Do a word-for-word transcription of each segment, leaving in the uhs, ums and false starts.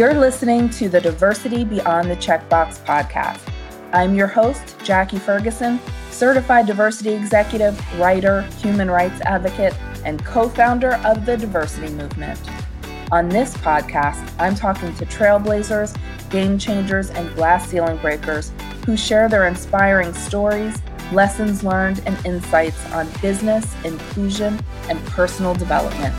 You're listening to the Diversity Beyond the Checkbox podcast. I'm your host, Jackie Ferguson, certified diversity executive, writer, human rights advocate, and co-founder of the Diversity Movement. On this podcast, I'm talking to trailblazers, game changers, and glass ceiling breakers who share their inspiring stories, lessons learned, and insights on business, inclusion, and personal development.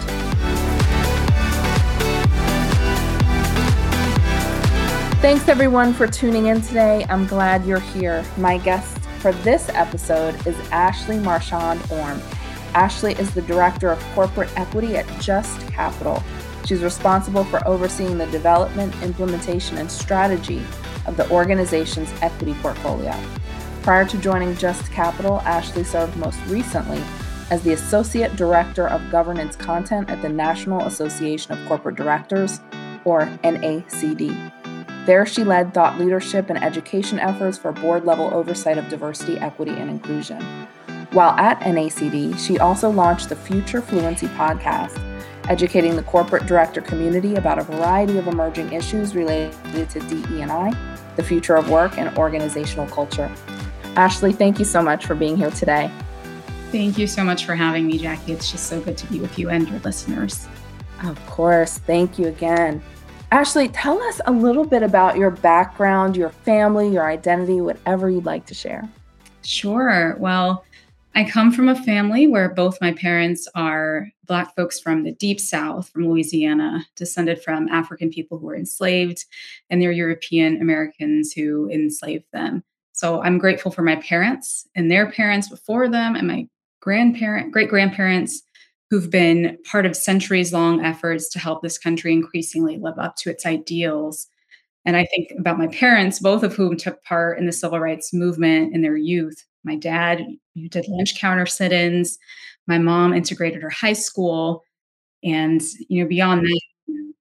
Thanks everyone for tuning in today. I'm glad you're here. My guest for this episode is Ashley Marchand Orme. Ashley is the Director of Corporate Equity at Just Capital. She's responsible for overseeing the development, implementation, and strategy of the organization's equity portfolio. Prior to joining Just Capital, Ashley served most recently as the Associate Director of Governance Content at the National Association of Corporate Directors, or N A C D. There, she led thought leadership and education efforts for board-level oversight of diversity, equity, and inclusion. While at N A C D, she also launched the Future Fluency Podcast, educating the corporate director community about a variety of emerging issues related to D E and I, the future of work, and organizational culture. Ashley, thank you so much for being here today. Thank you so much for having me, Jackie. It's just so good to be with you and your listeners. Of course. Thank you again. Ashley, tell us a little bit about your background, your family, your identity, whatever you'd like to share. Sure. Well, I come from a family where both my parents are Black folks from the Deep South, from Louisiana, descended from African people who were enslaved, and they're European Americans who enslaved them. So I'm grateful for my parents and their parents before them and my grandparent, great-grandparents, who've been part of centuries-long efforts to help this country increasingly live up to its ideals. And I think about my parents, both of whom took part in the civil rights movement in their youth. My dad, who did lunch counter sit-ins. My mom integrated her high school. And, you know, beyond that,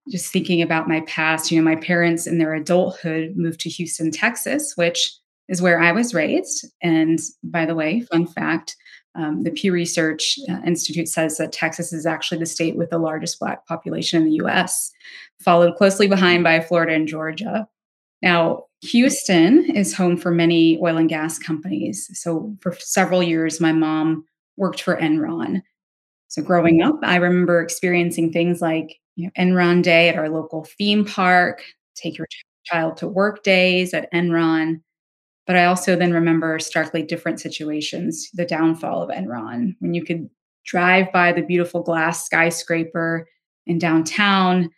just thinking about my past, you know, my parents in their adulthood moved to Houston, Texas, which is where I was raised. And by the way, fun fact, Um, the Pew Research Institute says that Texas is actually the state with the largest Black population in the U S, followed closely behind by Florida and Georgia. Now, Houston is home for many oil and gas companies. So for several years, my mom worked for Enron. So growing up, I remember experiencing things like, you know, Enron Day at our local theme park, take your child to work days at Enron. But I also then remember starkly different situations, the downfall of Enron, when you could drive by the beautiful glass skyscraper in downtown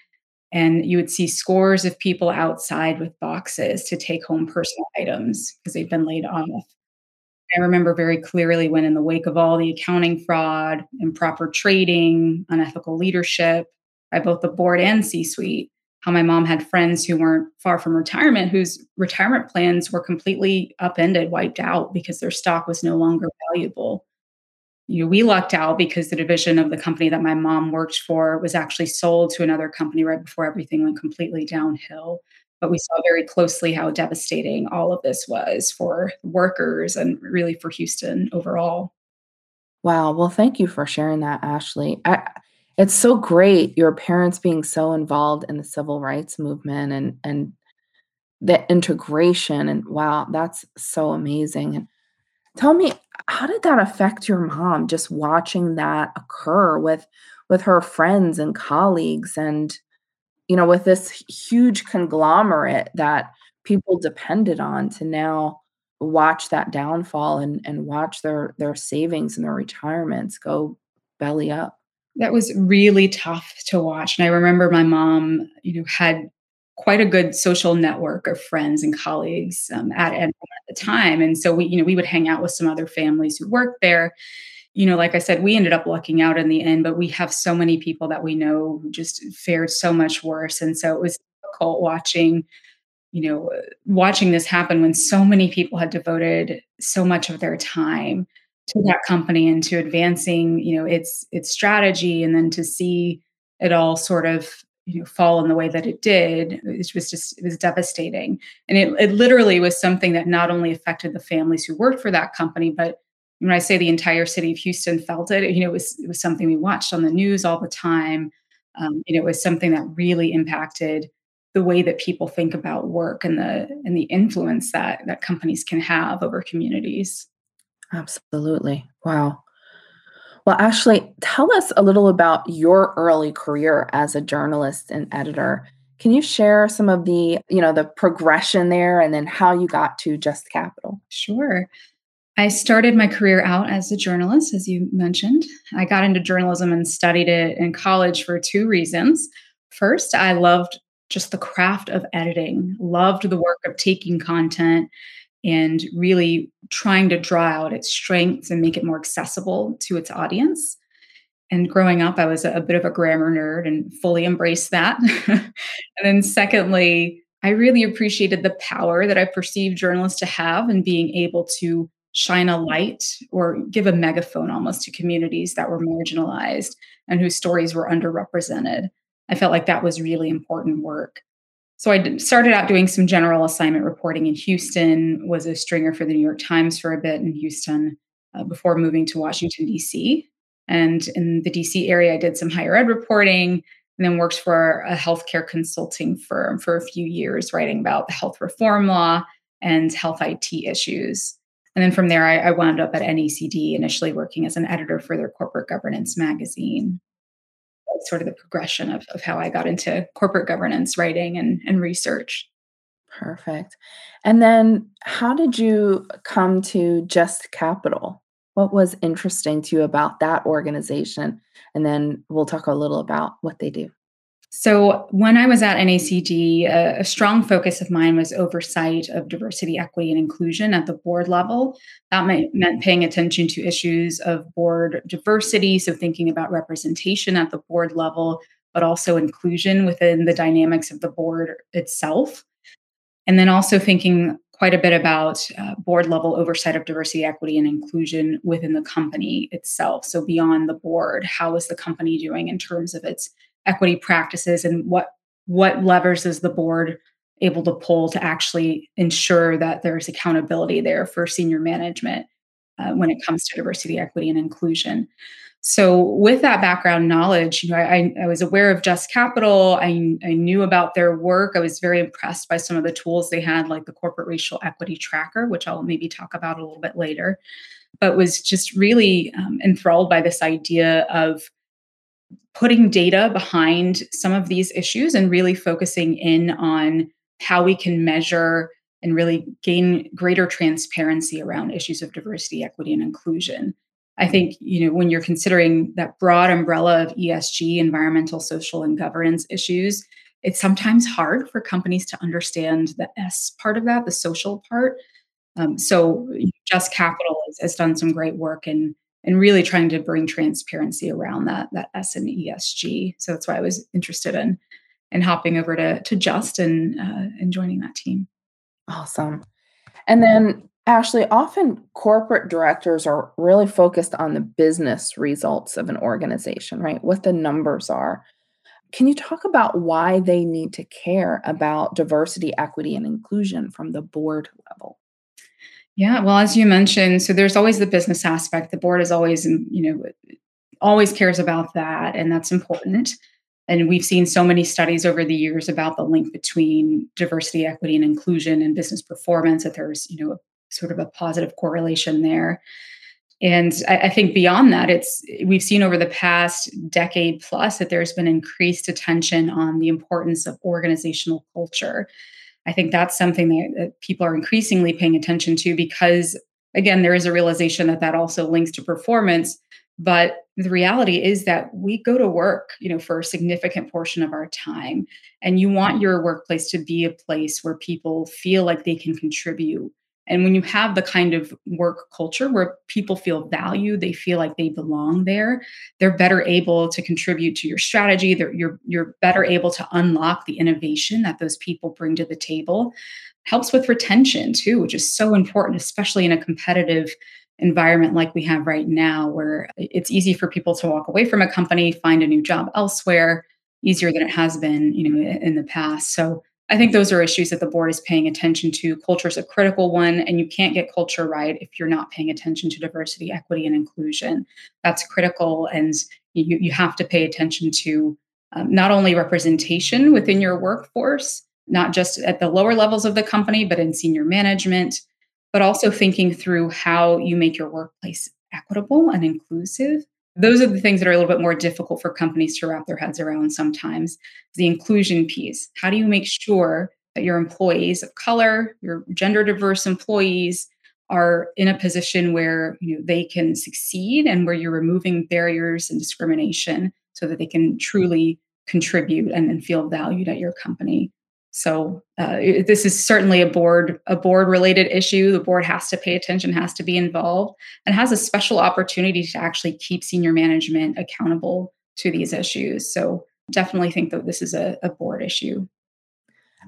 and you would see scores of people outside with boxes to take home personal items because they've been laid off. I remember very clearly when in the wake of all the accounting fraud, improper trading, unethical leadership by both the board and C-suite, how my mom had friends who weren't far from retirement, whose retirement plans were completely upended, wiped out because their stock was no longer valuable. You know, we lucked out because the division of the company that my mom worked for was actually sold to another company right before everything went completely downhill. But we saw very closely how devastating all of this was for workers and really for Houston overall. Wow. Well, thank you for sharing that, Ashley. I- It's so great, your parents being so involved in the civil rights movement and and the integration. And wow, that's so amazing. And tell me, how did that affect your mom, just watching that occur with, with her friends and colleagues and, you know, with this huge conglomerate that people depended on to now watch that downfall and, and watch their, their savings and their retirements go belly up? That was really tough to watch. And I remember my mom, you know, had quite a good social network of friends and colleagues um, at Enron at the time. And so we, you know, we would hang out with some other families who worked there. You know, like I said, we ended up lucking out in the end, but we have so many people that we know who just fared so much worse. And so it was difficult watching, you know, watching this happen when so many people had devoted so much of their time to that company and to advancing, you know, its its strategy, and then to see it all sort of, you know, fall in the way that it did, it was just, it was devastating. And it, it literally was something that not only affected the families who worked for that company, but when I say the entire city of Houston felt it, you know, it was, it was something we watched on the news all the time. Um, and it was something that really impacted the way that people think about work and the and the influence that that companies can have over communities. Absolutely. Wow. Well, Ashley, tell us a little about your early career as a journalist and editor. Can you share some of the, you know, the progression there and then how you got to Just Capital? Sure. I started my career out as a journalist, as you mentioned. I got into journalism and studied it in college for two reasons. First, I loved just the craft of editing, loved the work of taking content and really trying to draw out its strengths and make it more accessible to its audience. And growing up, I was a bit of a grammar nerd and fully embraced that. And then secondly, I really appreciated the power that I perceived journalists to have in being able to shine a light or give a megaphone almost to communities that were marginalized and whose stories were underrepresented. I felt like that was really important work. So I started out doing some general assignment reporting in Houston, was a stringer for the New York Times for a bit in Houston uh, before moving to Washington, D C. And in the D C area, I did some higher ed reporting and then worked for a healthcare consulting firm for a few years, writing about the health reform law and health I T issues. And then from there, I, I wound up at N E C D, initially working as an editor for their corporate governance magazine. Sort of the progression of, of how I got into corporate governance writing and, and research. Perfect. And then how did you come to Just Capital? What was interesting to you about that organization? And then we'll talk a little about what they do. So when I was at N A C D, a, a strong focus of mine was oversight of diversity, equity, and inclusion at the board level. That might, meant paying attention to issues of board diversity, so thinking about representation at the board level, but also inclusion within the dynamics of the board itself. And then also thinking quite a bit about uh, board level oversight of diversity, equity, and inclusion within the company itself. So beyond the board, how is the company doing in terms of its equity practices, and what what levers is the board able to pull to actually ensure that there's accountability there for senior management uh, when it comes to diversity, equity, and inclusion. So with that background knowledge, you know, I, I was aware of Just Capital. I, I knew about their work. I was very impressed by some of the tools they had, like the Corporate Racial Equity Tracker, which I'll maybe talk about a little bit later, but was just really um, enthralled by this idea of putting data behind some of these issues and really focusing in on how we can measure and really gain greater transparency around issues of diversity, equity, and inclusion. I think, you know, when you're considering that broad umbrella of E S G, environmental, social, and governance issues, it's sometimes hard for companies to understand the S part of that, the social part. Um, so Just Capital has, has done some great work in and really trying to bring transparency around that, that S and E S G. So that's why I was interested in, in hopping over to, to Just and, uh, and joining that team. Awesome. And then, Ashley, often corporate directors are really focused on the business results of an organization, right? What the numbers are. Can you talk about why they need to care about diversity, equity, and inclusion from the board level? Yeah, well, as you mentioned, so there's always the business aspect. The board is always, you know, always cares about that, and that's important. And we've seen so many studies over the years about the link between diversity, equity, and inclusion and business performance, that there's, you know, sort of a positive correlation there. And I, I think beyond that, it's we've seen over the past decade plus that there's been increased attention on the importance of organizational culture. I think that's something that, that people are increasingly paying attention to because, again, there is a realization that that also links to performance. But the reality is that we go to work, you know, for a significant portion of our time. And you want your workplace to be a place where people feel like they can contribute. And when you have the kind of work culture where people feel valued, they feel like they belong there, they're better able to contribute to your strategy. They're, you're, you're better able to unlock the innovation that those people bring to the table. Helps with retention too, which is so important, especially in a competitive environment like we have right now, where it's easy for people to walk away from a company, find a new job elsewhere, easier than it has been, you know, in the past. So I think those are issues that the board is paying attention to. Culture is a critical one, and you can't get culture right if you're not paying attention to diversity, equity, and inclusion. That's critical, and you, you have to pay attention to um, not only representation within your workforce, not just at the lower levels of the company, but in senior management, but also thinking through how you make your workplace equitable and inclusive. Those are the things that are a little bit more difficult for companies to wrap their heads around sometimes. The inclusion piece. How do you make sure that your employees of color, your gender diverse employees are in a position where you know, they can succeed and where you're removing barriers and discrimination so that they can truly contribute and, and feel valued at your company? So uh, it, this is certainly a board a board related issue. The board has to pay attention, has to be involved, and has a special opportunity to actually keep senior management accountable to these issues. So definitely think that this is a, a board issue.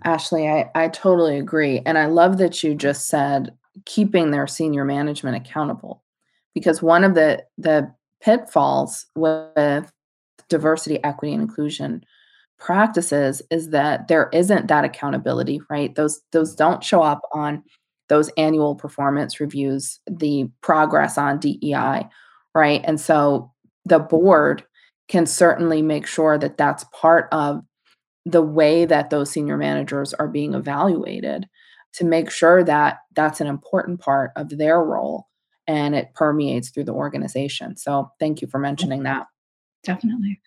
Ashley, I, I totally agree. And I love that you just said keeping their senior management accountable, because one of the, the pitfalls with diversity, equity, and inclusion practices is that there isn't that accountability, right? Those those don't show up on those annual performance reviews, the progress on D E I, right? And so the board can certainly make sure that that's part of the way that those senior managers are being evaluated, to make sure that that's an important part of their role and it permeates through the organization. So thank you for mentioning that. Definitely.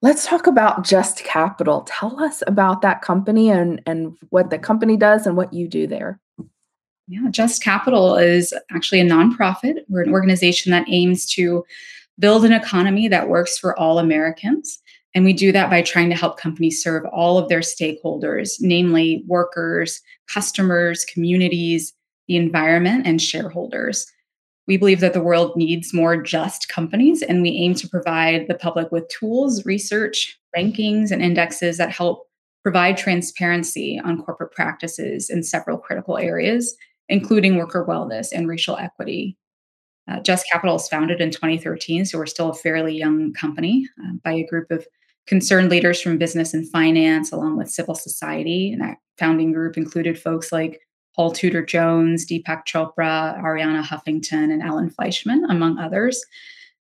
Let's talk about Just Capital. Tell us about that company and, and what the company does and what you do there. Yeah, Just Capital is actually a nonprofit. We're an organization that aims to build an economy that works for all Americans. And we do that by trying to help companies serve all of their stakeholders, namely workers, customers, communities, the environment, and shareholders. We believe that the world needs more just companies, and we aim to provide the public with tools, research, rankings, and indexes that help provide transparency on corporate practices in several critical areas, including worker wellness and racial equity. Uh, Just Capital was founded in twenty thirteen, so we're still a fairly young company, uh, by a group of concerned leaders from business and finance, along with civil society. And that founding group included folks like Paul Tudor Jones, Deepak Chopra, Arianna Huffington, and Alan Fleischmann, among others.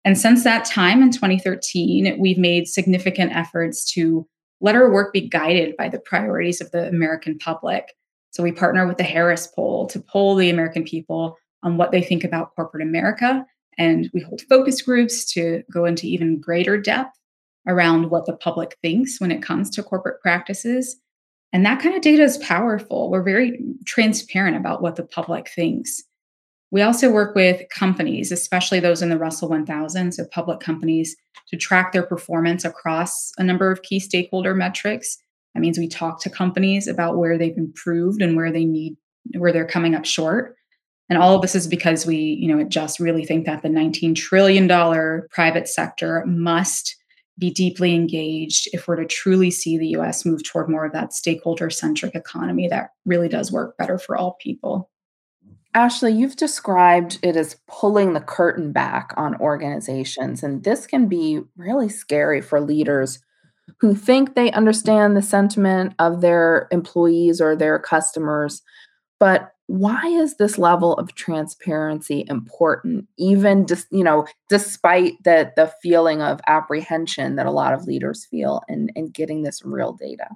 And since that time in twenty thirteen, we've made significant efforts to let our work be guided by the priorities of the American public. So we partner with the Harris Poll to poll the American people on what they think about corporate America. And we hold focus groups to go into even greater depth around what the public thinks when it comes to corporate practices. And that kind of data is powerful. We're very transparent about what the public thinks. We also work with companies, especially those in the Russell one thousand, so public companies, to track their performance across a number of key stakeholder metrics. That means we talk to companies about where they've improved and where they need, where they're coming up short. And all of this is because we, you know, just really think that the nineteen trillion dollars private sector must be deeply engaged if we're to truly see the U S move toward more of that stakeholder-centric economy that really does work better for all people. Ashley, you've described it as pulling the curtain back on organizations, and this can be really scary for leaders who think they understand the sentiment of their employees or their customers. But why is this level of transparency important, even just, you know, despite the, the feeling of apprehension that a lot of leaders feel in, in getting this real data?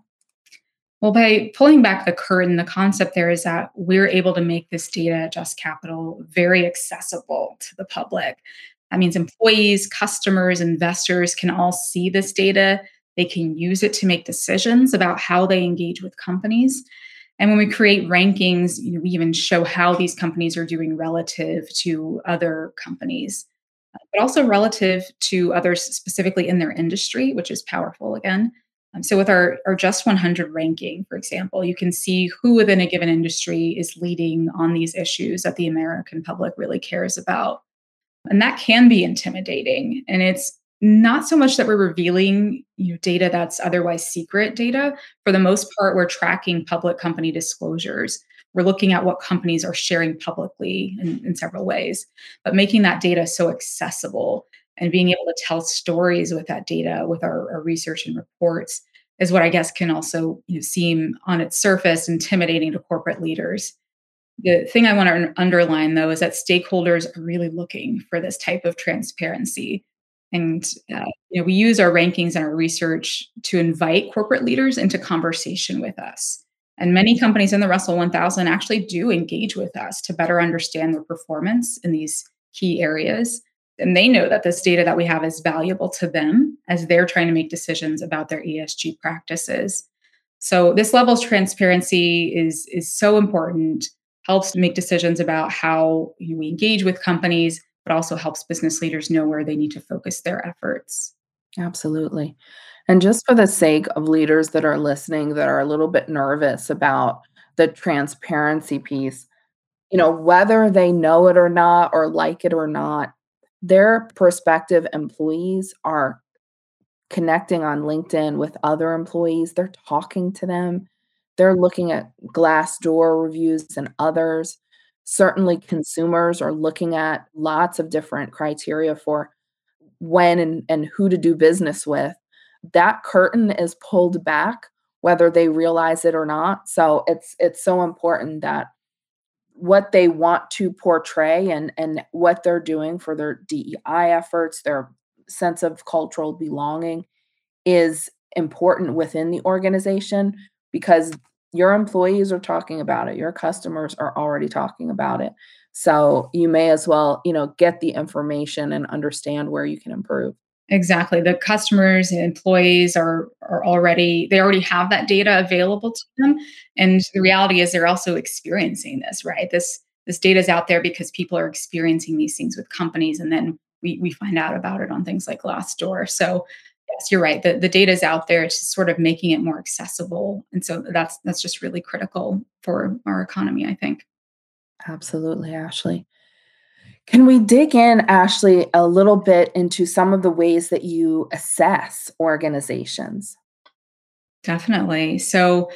Well, by pulling back the curtain, the concept there is that we're able to make this data at Just Capital very accessible to the public. That means employees, customers, investors can all see this data. They can use it to make decisions about how they engage with companies. And when we create rankings, you know, we even show how these companies are doing relative to other companies, but also relative to others specifically in their industry, which is powerful again. Um, so with our, our Just one hundred ranking, for example, you can see who within a given industry is leading on these issues that the American public really cares about. And that can be intimidating. And it's not so much that we're revealing, you know, data that's otherwise secret data. For the most part, we're tracking public company disclosures. We're looking at what companies are sharing publicly in, in several ways, but making that data so accessible and being able to tell stories with that data, with our, our research and reports, is what I guess can also, you know, seem on its surface intimidating to corporate leaders. The thing I want to underline, though, is that stakeholders are really looking for this type of transparency. And uh, you know, we use our rankings and our research to invite corporate leaders into conversation with us. And many companies in the Russell one thousand actually do engage with us to better understand their performance in these key areas. And they know that this data that we have is valuable to them as they're trying to make decisions about their E S G practices. So this level of transparency is, is so important, helps make decisions about how we engage with companies, but also helps business leaders know where they need to focus their efforts. Absolutely. And just for the sake of leaders that are listening that are a little bit nervous about the transparency piece, you know, whether they know it or not or like it or not, their prospective employees are connecting on LinkedIn with other employees. They're talking to them. They're looking at Glassdoor reviews and others. Certainly, consumers are looking at lots of different criteria for when and, and who to do business with. That curtain is pulled back, whether they realize it or not. So it's it's so important that what they want to portray and, and what they're doing for their D E I efforts, their sense of cultural belonging is important within the organization because your employees are talking about it. Your customers are already talking about it. So you may as well, you know, get the information and understand where you can improve. Exactly. The customers and employees are are already, they already have that data available to them. And the reality is they're also experiencing this, right? This this data is out there because people are experiencing these things with companies. And then we we find out about it on things like Glassdoor. So yes, you're right. The, the data is out there. It's just sort of making it more accessible. And so that's that's just really critical for our economy, I think. Absolutely, Ashley. Can we dig in, Ashley, a little bit into some of the ways that you assess organizations? Definitely. So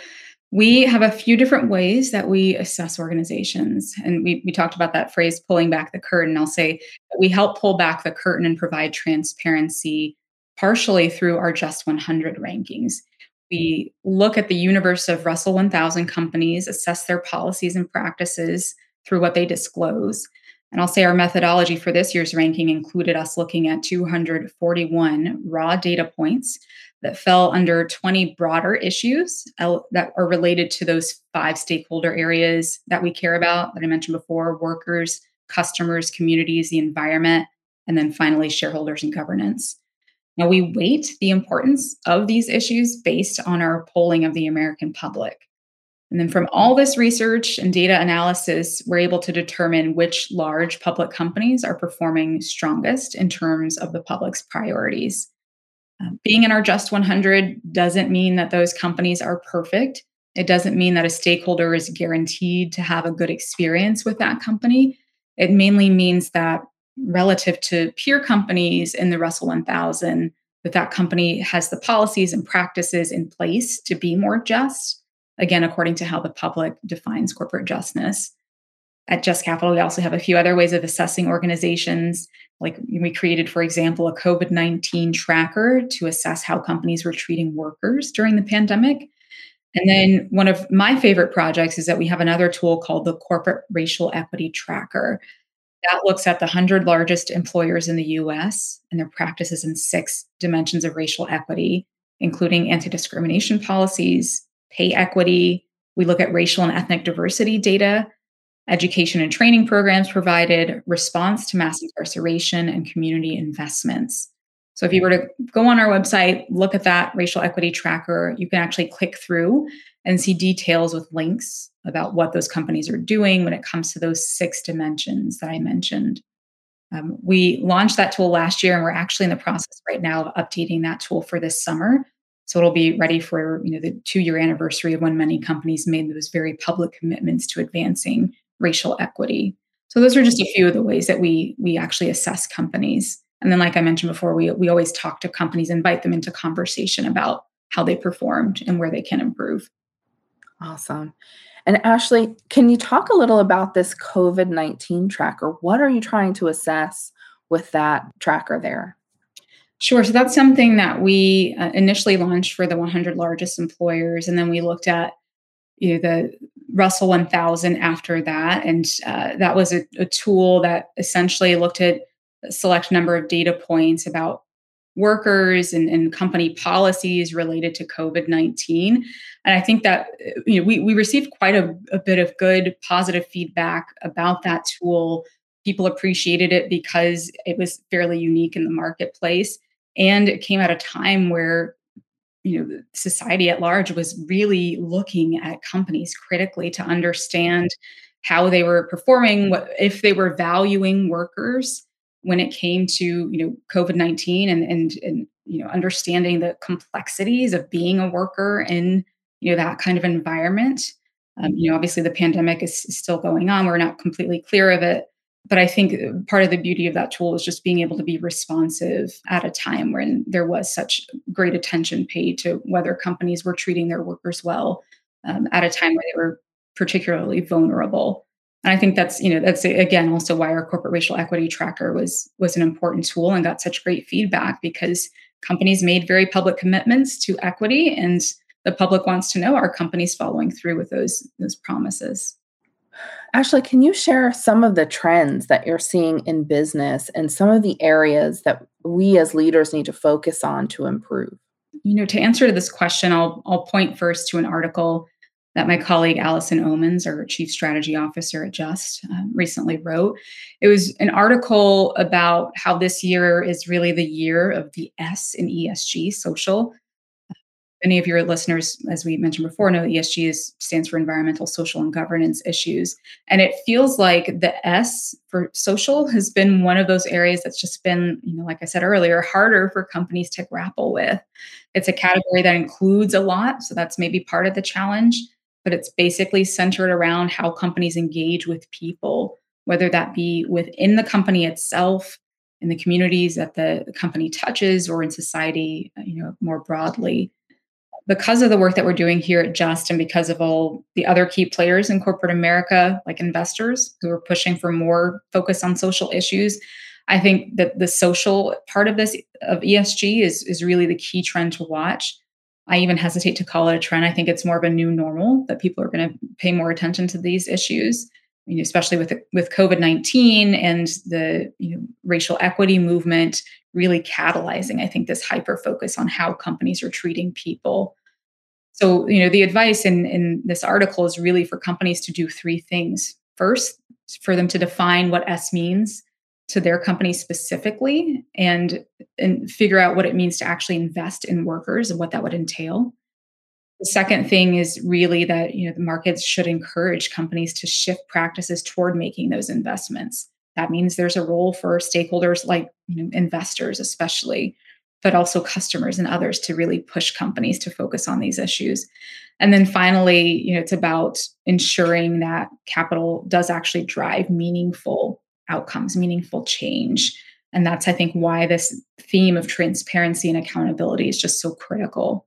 we have a few different ways that we assess organizations. And we, we talked about that phrase, pulling back the curtain. I'll say that we help pull back the curtain and provide transparency partially through our Just one hundred rankings. We look at the universe of Russell one thousand companies, assess their policies and practices through what they disclose. And I'll say our methodology for this year's ranking included us looking at two hundred forty-one raw data points that fell under twenty broader issues that are related to those five stakeholder areas that we care about that I mentioned before: workers, customers, communities, the environment, and then finally shareholders and governance. Now we weight the importance of these issues based on our polling of the American public. And then from all this research and data analysis, we're able to determine which large public companies are performing strongest in terms of the public's priorities. Uh, being in our Just one hundred doesn't mean that those companies are perfect. It doesn't mean that a stakeholder is guaranteed to have a good experience with that company. It mainly means that relative to peer companies in the Russell one thousand, that that company has the policies and practices in place to be more just. Again, according to how the public defines corporate justness. At Just Capital, we also have a few other ways of assessing organizations. Like we created, for example, a COVID nineteen tracker to assess how companies were treating workers during the pandemic. And then one of my favorite projects is that we have another tool called the Corporate Racial Equity Tracker. That looks at the one hundred largest employers in the U S and their practices in six dimensions of racial equity, including anti-discrimination policies, pay equity. We look at racial and ethnic diversity data, education and training programs provided, response to mass incarceration, and community investments. So if you were to go on our website, look at that racial equity tracker, you can actually click through and see details with links about what those companies are doing when it comes to those six dimensions that I mentioned. Um, we launched that tool last year, and we're actually in the process right now of updating that tool for this summer. So it'll be ready for, you know, the two-year anniversary of when many companies made those very public commitments to advancing racial equity. So those are just a few of the ways that we we actually assess companies. And then, like I mentioned before, we we always talk to companies, invite them into conversation about how they performed and where they can improve. Awesome. And Ashley, can you talk a little about this COVID nineteen tracker? What are you trying to assess with that tracker there? Sure. So that's something that we uh, initially launched for the one hundred largest employers. And then we looked at, you know, the Russell one thousand after that. And uh, that was a, a tool that essentially looked at select number of data points about workers and, and company policies related to COVID nineteen. And I think that, you know, we, we received quite a, a bit of good positive feedback about that tool. People appreciated it because it was fairly unique in the marketplace. And it came at a time where, you know, society at large was really looking at companies critically to understand how they were performing, what if they were valuing workers when it came to, you know, COVID nineteen and, and, and, you know, understanding the complexities of being a worker in, you know, that kind of environment. Um, you know, obviously the pandemic is still going on. We're not completely clear of it. But I think part of the beauty of that tool is just being able to be responsive at a time when there was such great attention paid to whether companies were treating their workers well um, at a time where they were particularly vulnerable. And I think that's, you know, that's again also why our Corporate Racial Equity Tracker was was an important tool and got such great feedback, because companies made very public commitments to equity, and the public wants to know, are companies following through with those those promises? Ashley, can you share some of the trends that you're seeing in business and some of the areas that we as leaders need to focus on to improve? You know, to answer to this question, I'll I'll point first to an article that my colleague Allison Omens, our Chief Strategy Officer at Just, um, recently wrote. It was an article about how this year is really the year of the S in E S G, social. Many of your listeners, as we mentioned before, know E S G is, stands for environmental, social, and governance issues. And it feels like the S for social has been one of those areas that's just been, you know, like I said earlier, harder for companies to grapple with. It's a category that includes a lot, so that's maybe part of the challenge. But it's basically centered around how companies engage with people, whether that be within the company itself, in the communities that the company touches, or in society, you know, more broadly. Because of the work that we're doing here at Just, and because of all the other key players in corporate America, like investors who are pushing for more focus on social issues, I think that the social part of this, of E S G, is, is really the key trend to watch. I even hesitate to call it a trend. I think it's more of a new normal that people are going to pay more attention to these issues, you know, especially with with COVID nineteen and the, you know, racial equity movement really catalyzing, I think, this hyper focus on how companies are treating people. So, you know, the advice in in this article is really for companies to do three things. First, for them to define what S means to their company specifically, and, and figure out what it means to actually invest in workers and what that would entail. The second thing is really that, you know, the markets should encourage companies to shift practices toward making those investments. That means there's a role for stakeholders like, you know, investors especially, but also customers and others to really push companies to focus on these issues. And then finally, you know, it's about ensuring that capital does actually drive meaningful outcomes, meaningful change. And that's, I think, why this theme of transparency and accountability is just so critical.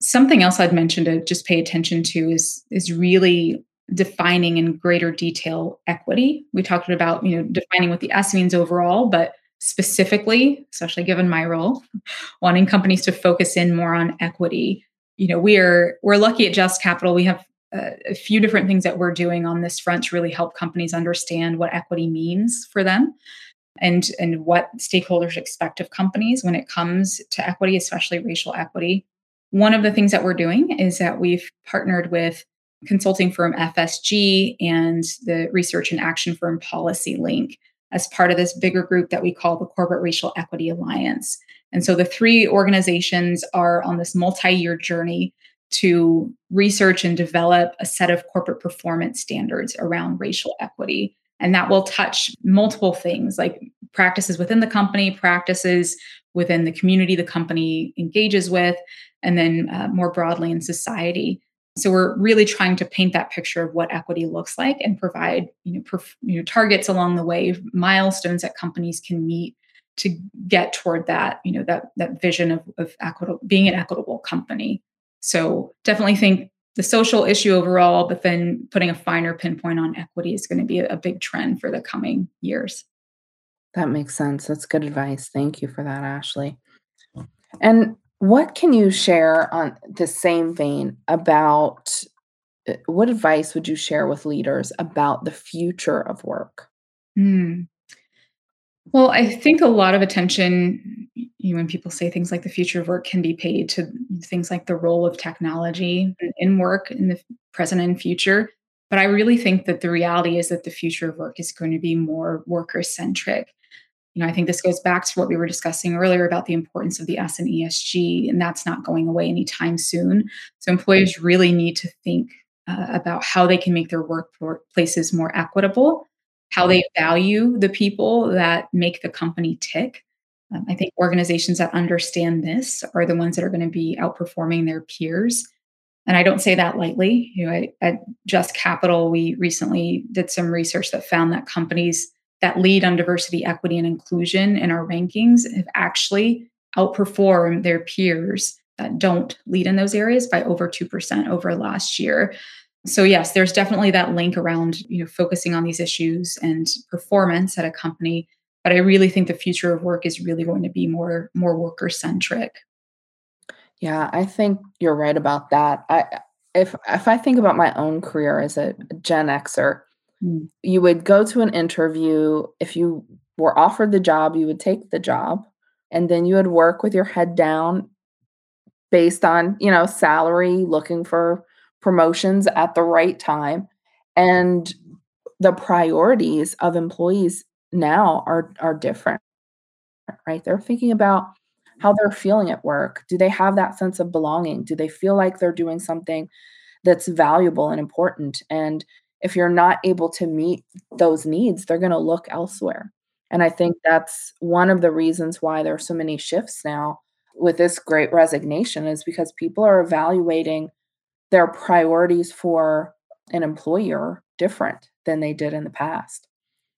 Something else I'd mentioned to just pay attention to is, is really defining in greater detail equity. We talked about, you know, defining what the S means overall, but specifically, especially given my role, wanting companies to focus in more on equity. You know, we're we're lucky at Just Capital. We have uh, a few different things that we're doing on this front to really help companies understand what equity means for them, and and what stakeholders expect of companies when it comes to equity, especially racial equity. One of the things that we're doing is that we've partnered with consulting firm F S G and the research and action firm PolicyLink as part of this bigger group that we call the Corporate Racial Equity Alliance. And so the three organizations are on this multi-year journey to research and develop a set of corporate performance standards around racial equity. And that will touch multiple things like practices within the company, practices within the community the company engages with, and then uh, more broadly in society. So we're really trying to paint that picture of what equity looks like and provide, you know, perf- you know, targets along the way, milestones that companies can meet to get toward that, you know, that that vision of, of equitable, being an equitable company. So definitely think the social issue overall, but then putting a finer pinpoint on equity is going to be a, a big trend for the coming years. That makes sense. That's good advice. Thank you for that, Ashley. And what can you share on the same vein about, what advice would you share with leaders about the future of work? Mm. Well, I think a lot of attention, you know, when people say things like the future of work, can be paid to things like the role of technology in work in the present and future. But I really think that the reality is that the future of work is going to be more worker-centric. You know, I think this goes back to what we were discussing earlier about the importance of the S in E S G, and that's not going away anytime soon. So employers really need to think uh, about how they can make their workplaces more equitable, how they value the people that make the company tick. Um, I think organizations that understand this are the ones that are going to be outperforming their peers. And I don't say that lightly. You know, I, at Just Capital, we recently did some research that found that companies that lead on diversity, equity, and inclusion in our rankings have actually outperformed their peers that don't lead in those areas by over two percent over last year. So yes, there's definitely that link around, you know, focusing on these issues and performance at a company. But I really think the future of work is really going to be more, more worker-centric. Yeah, I think you're right about that. I, if if I think about my own career as a Gen Xer, mm. you would go to an interview. If you were offered the job, you would take the job, and then you would work with your head down based on, you know, salary, looking for promotions at the right time. And the priorities of employees now are are different, right? They're thinking about how they're feeling at work. Do they have that sense of belonging? Do they feel like they're doing something that's valuable and important? And if you're not able to meet those needs, they're going to look elsewhere. And I think that's one of the reasons why there are so many shifts now with this great resignation, is because people are evaluating their priorities for an employer different than they did in the past.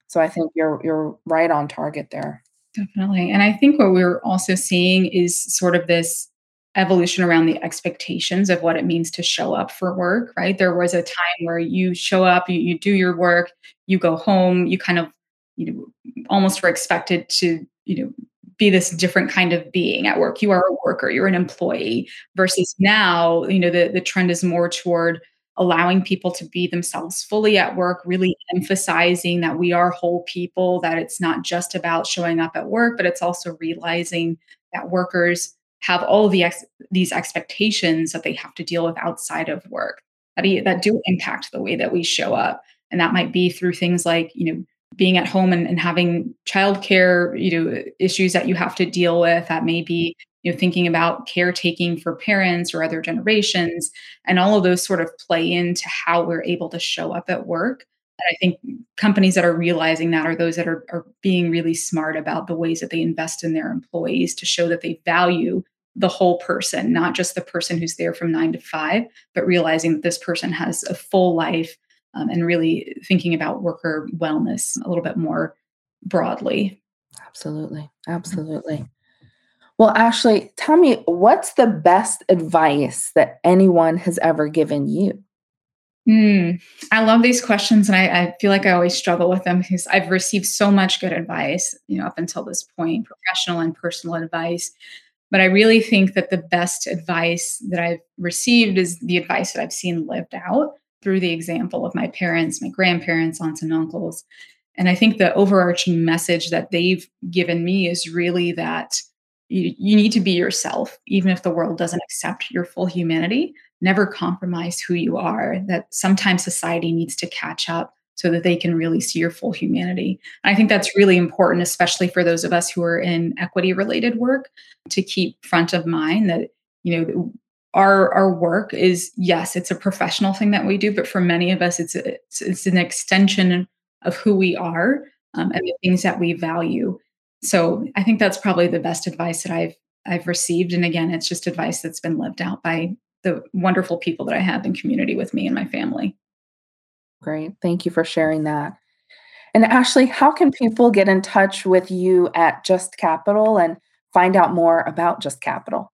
So I think you're you're right on target there. Definitely. And I think what we're also seeing is sort of this evolution around the expectations of what it means to show up for work, right? There was a time where you show up, you, you do your work, you go home, you kind of, you know, almost were expected to, you know, be this different kind of being at work. You are a worker, you're an employee, versus now, you know, the, the trend is more toward allowing people to be themselves fully at work, really emphasizing that we are whole people, that it's not just about showing up at work, but it's also realizing that workers have all of the ex- these expectations that they have to deal with outside of work that, e- that do impact the way that we show up. And that might be through things like, you know, being at home and, and having childcare, you know, issues that you have to deal with. That may be, you know, thinking about caretaking for parents or other generations, and all of those sort of play into how we're able to show up at work. And I think companies that are realizing that are those that are, are being really smart about the ways that they invest in their employees to show that they value the whole person, not just the person who's there from nine to five, but realizing that this person has a full life, um, and really thinking about worker wellness a little bit more broadly. Absolutely. Absolutely. Well, Ashley, tell me, what's the best advice that anyone has ever given you? Mm, I love these questions, and I, I feel like I always struggle with them because I've received so much good advice, you know, up until this point, professional and personal advice. But I really think that the best advice that I've received is the advice that I've seen lived out through the example of my parents, my grandparents, aunts and uncles. And I think the overarching message that they've given me is really that You, you need to be yourself, even if the world doesn't accept your full humanity. Never compromise who you are, that sometimes society needs to catch up so that they can really see your full humanity. And I think that's really important, especially for those of us who are in equity-related work, to keep front of mind that, you know, our our work is, yes, it's a professional thing that we do, but for many of us, it's a, it's, it's an extension of who we are, um, and the things that we value. So I think that's probably the best advice that I've I've received. And again, it's just advice that's been lived out by the wonderful people that I have in community with me and my family. Great. Thank you for sharing that. And Ashley, how can people get in touch with you at Just Capital and find out more about Just Capital?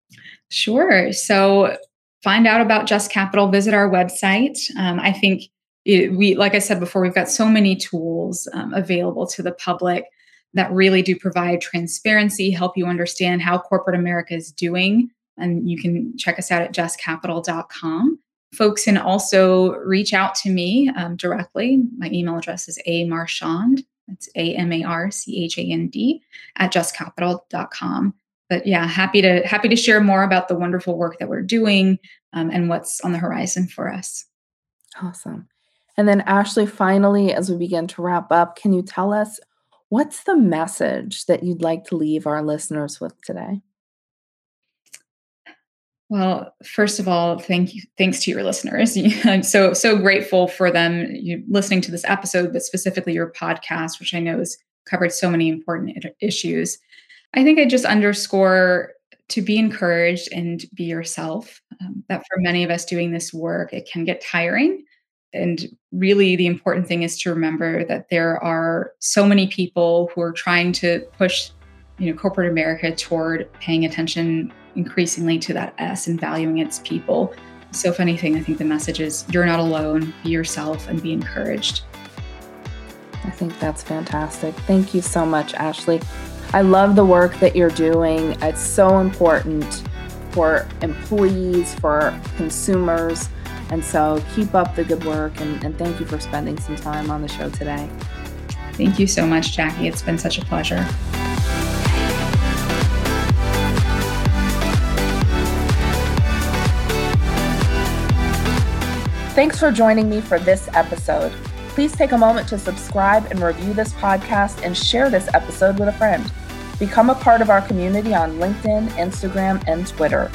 Sure. So find out about Just Capital, visit our website. Um, I think it, we, like I said before, we've got so many tools um, available to the public that really do provide transparency, help you understand how corporate America is doing. And you can check us out at just capital dot com. Folks can also reach out to me um, directly. My email address is amarchand It's A M A R C H A N D at just capital dot com. But yeah, happy to happy to share more about the wonderful work that we're doing um, and what's on the horizon for us. Awesome. And then Ashley, finally, as we begin to wrap up, can you tell us what's the message that you'd like to leave our listeners with today? Well, first of all, thank you. Thanks to your listeners. I'm so, so grateful for them you, listening to this episode, but specifically your podcast, which I know has covered so many important issues. I think I just underscore to be encouraged and be yourself, um, that for many of us doing this work, it can get tiring. And really the important thing is to remember that there are so many people who are trying to push, you know, corporate America toward paying attention increasingly to that S and valuing its people. So if anything, I think the message is you're not alone, be yourself and be encouraged. I think that's fantastic. Thank you so much, Ashley. I love the work that you're doing. It's so important for employees, for consumers. And so keep up the good work and, and thank you for spending some time on the show today. Thank you so much, Jackie. It's been such a pleasure. Thanks for joining me for this episode. Please take a moment to subscribe and review this podcast and share this episode with a friend. Become a part of our community on LinkedIn, Instagram, and Twitter.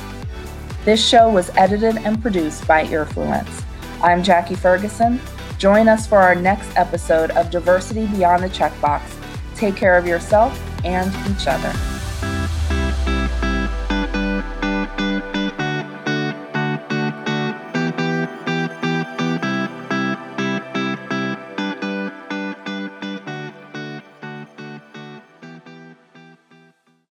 This show was edited and produced by Earfluence. I'm Jackie Ferguson. Join us for our next episode of Diversity Beyond the Checkbox. Take care of yourself and each other.